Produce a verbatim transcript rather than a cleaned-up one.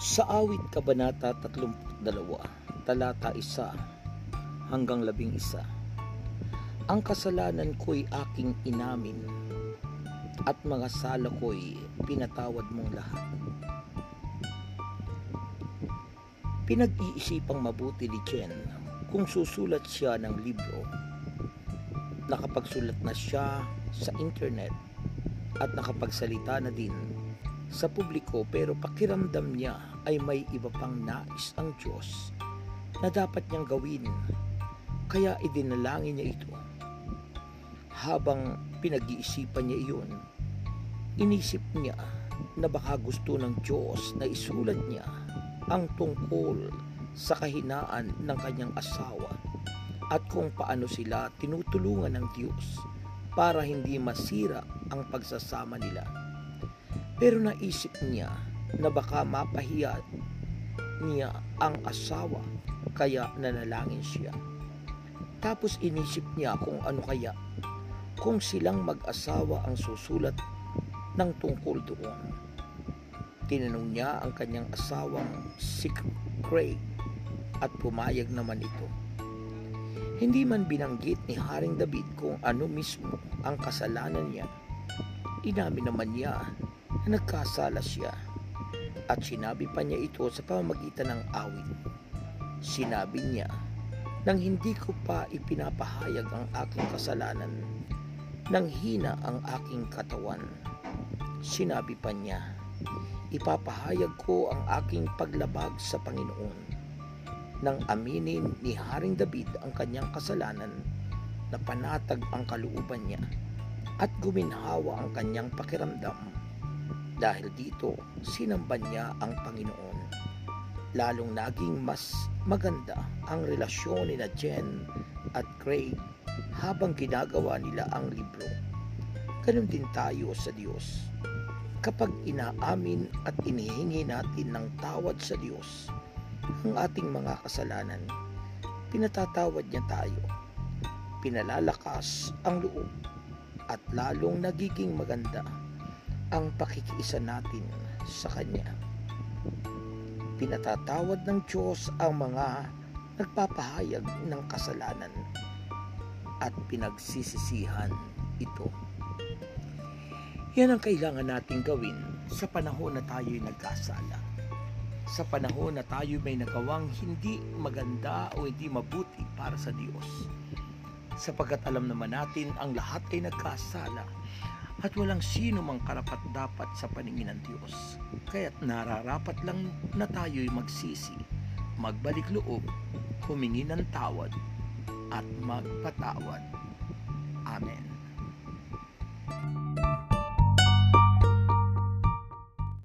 Sa Awit Kabanata thirty-two, talata one hanggang eleven. Ang kasalanan ko'y aking inamin, at mga sala ko'y pinatawad mong lahat. Pinag-iisipang mabuti ni Jen kung susulat siya ng libro. Nakapagsulat na siya sa internet at nakapagsalita na din sa publiko, pero pakiramdam niya ay may iba pang nais ang Diyos na dapat niyang gawin, kaya idinalangin niya ito. Habang pinag-iisipan niya iyon, inisip niya na baka gusto ng Diyos na isulat niya ang tungkol sa kahinaan ng kanyang asawa at kung paano sila tinutulungan ng Diyos para hindi masira ang pagsasama nila. Pero naisip niya na baka mapahiya niya ang asawa, kaya nanalangin siya. Tapos inisip niya kung ano kaya kung silang mag-asawa ang susulat ng tungkol doon. Tinanong niya ang kanyang asawang si Craig at pumayag naman ito. Hindi man binanggit ni Haring David kung ano mismo ang kasalanan niya, inamin naman niya na nagkasala siya, at sinabi pa niya ito sa pamamagitan ng awit. Sinabi niya, nang hindi ko pa ipinapahayag ang aking kasalanan, nang hina ang aking katawan. Sinabi pa niya, ipapahayag ko ang aking paglabag sa Panginoon. Nang aminin ni Haring David ang kanyang kasalanan, napanatag ang kalooban niya at guminhawa ang kanyang pakiramdam. Dahil dito, sinamba niya ang Panginoon. Lalong naging mas maganda ang relasyon nila Jen at Craig habang ginagawa nila ang libro. Ganun din tayo sa Diyos. Kapag inaamin at inihingi natin ng tawad sa Diyos ang ating mga kasalanan, pinatatawad niya tayo, pinalalakas ang loob, at lalong nagiging maganda ang pakikiisa natin sa Kanya. Pinatatawad ng Diyos ang mga nagpapahayag ng kasalanan at pinagsisisihan ito. Yan ang kailangan nating gawin sa panahon na tayo'y nagkasala, sa panahon na tayo may nagawang hindi maganda o hindi mabuti para sa Diyos, sapagkat alam naman natin ang lahat ay nagkasala at walang sino mang karapat dapat sa paningin ng Diyos. Kaya't nararapat lang na tayo'y magsisi, magbalik loob, humingi ng tawad, at magpatawad.